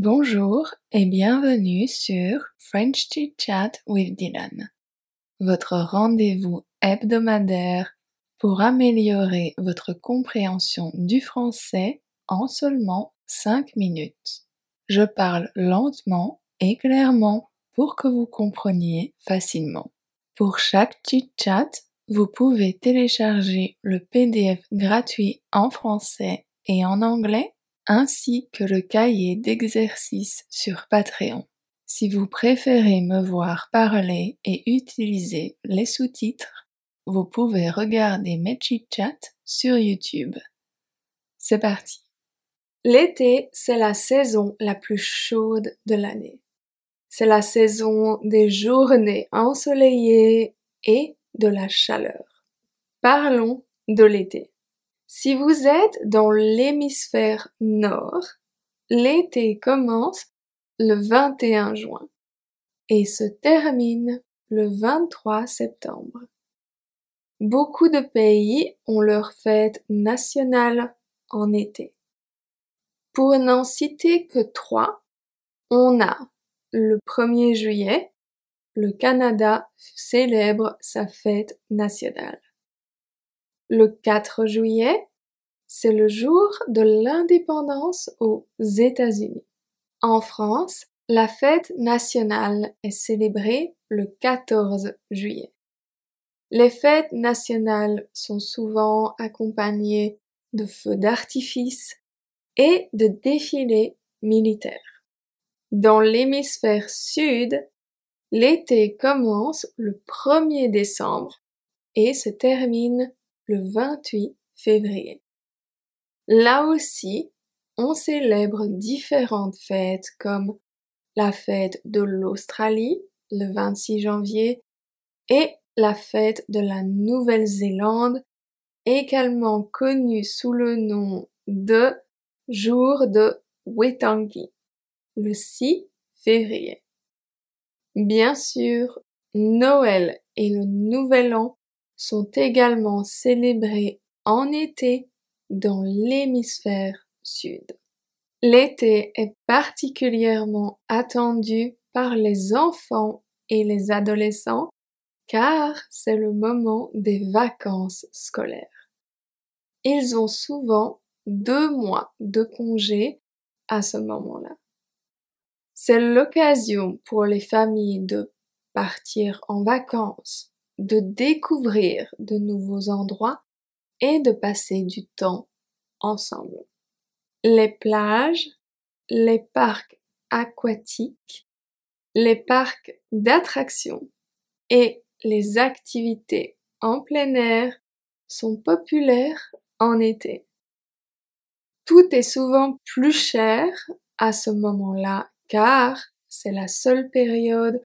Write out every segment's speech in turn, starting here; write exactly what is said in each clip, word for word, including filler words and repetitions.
Bonjour et bienvenue sur French Chit Chat with Dylan, votre rendez-vous hebdomadaire pour améliorer votre compréhension du français en seulement cinq minutes. Je parle lentement et clairement pour que vous compreniez facilement. Pour chaque chit chat, vous pouvez télécharger le P D F gratuit en français et en anglais, ainsi que le cahier d'exercices sur Patreon. Si vous préférez me voir parler et utiliser les sous-titres, vous pouvez regarder mes chit-chats sur YouTube. C'est parti! L'été, c'est la saison la plus chaude de l'année. C'est la saison des journées ensoleillées et de la chaleur. Parlons de l'été. Si vous êtes dans l'hémisphère nord, l'été commence le vingt et un juin et se termine le vingt-trois septembre. Beaucoup de pays ont leur fête nationale en été. Pour n'en citer que trois, on a le premier juillet, le Canada célèbre sa fête nationale. Le quatre juillet, c'est le jour de l'indépendance aux États-Unis. En France, la fête nationale est célébrée le quatorze juillet. Les fêtes nationales sont souvent accompagnées de feux d'artifice et de défilés militaires. Dans l'hémisphère sud, l'été commence le premier décembre et se termine le vingt-huit février. Là aussi, on célèbre différentes fêtes comme la fête de l'Australie, le vingt-six janvier, et la fête de la Nouvelle-Zélande, également connue sous le nom de Jour de Waitangi, le six février. Bien sûr, Noël et le Nouvel An sont également célébrés en été dans l'hémisphère sud. L'été est particulièrement attendu par les enfants et les adolescents car c'est le moment des vacances scolaires. Ils ont souvent deux mois de congé à ce moment-là. C'est l'occasion pour les familles de partir en vacances, de découvrir de nouveaux endroits et de passer du temps ensemble. Les plages, les parcs aquatiques, les parcs d'attractions et les activités en plein air sont populaires en été. Tout est souvent plus cher à ce moment-là car c'est la seule période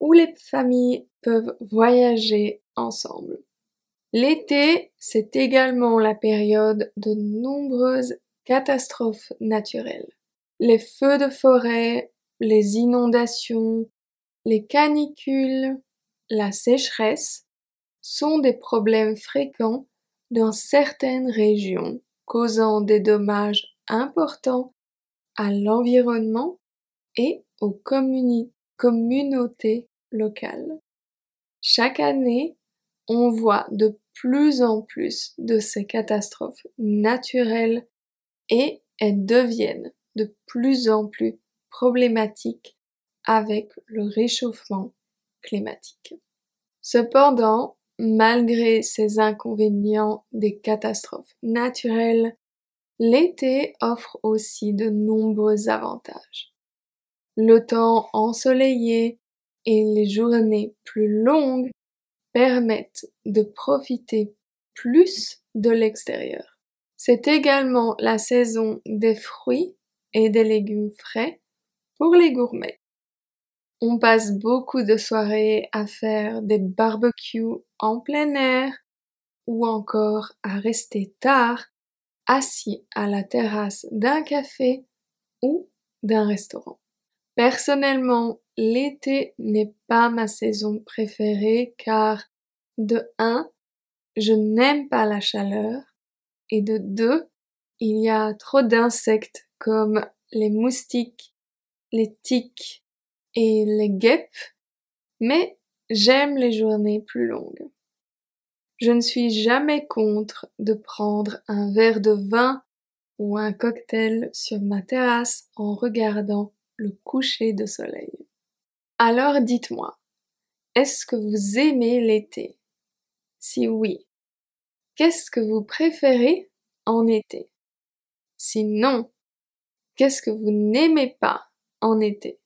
où les familles peuvent voyager ensemble. L'été, c'est également la période de nombreuses catastrophes naturelles. Les feux de forêt, les inondations, les canicules, la sécheresse sont des problèmes fréquents dans certaines régions, causant des dommages importants à l'environnement et aux communi- communautés locales. Chaque année, on voit de plus en plus de ces catastrophes naturelles et elles deviennent de plus en plus problématiques avec le réchauffement climatique. Cependant, malgré ces inconvénients des catastrophes naturelles, l'été offre aussi de nombreux avantages. Le temps ensoleillé et les journées plus longues permettent de profiter plus de l'extérieur. C'est également la saison des fruits et des légumes frais pour les gourmets. On passe beaucoup de soirées à faire des barbecues en plein air ou encore à rester tard assis à la terrasse d'un café ou d'un restaurant. Personnellement, l'été n'est pas ma saison préférée car de un, je n'aime pas la chaleur et de deux, il y a trop d'insectes comme les moustiques les tiques et les guêpes, mais j'aime les journées plus longues. Je ne suis jamais contre de prendre un verre de vin ou un cocktail sur ma terrasse en regardant le coucher de soleil. Alors dites-moi, est-ce que vous aimez l'été? Si oui, qu'est-ce que vous préférez en été? Si non, qu'est-ce que vous n'aimez pas en été?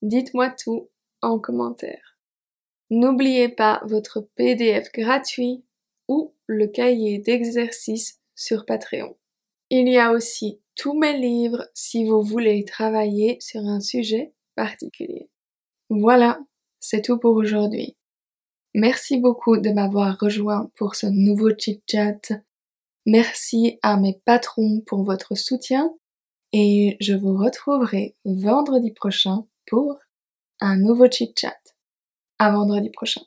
Dites-moi tout en commentaire. N'oubliez pas votre P D F gratuit ou le cahier d'exercice sur Patreon. Il y a aussi tous mes livres si vous voulez travailler sur un sujet particulier. Voilà, c'est tout pour aujourd'hui. Merci beaucoup de m'avoir rejoint pour ce nouveau chit-chat. Merci à mes patrons pour votre soutien et je vous retrouverai vendredi prochain pour un nouveau chit-chat. À vendredi prochain.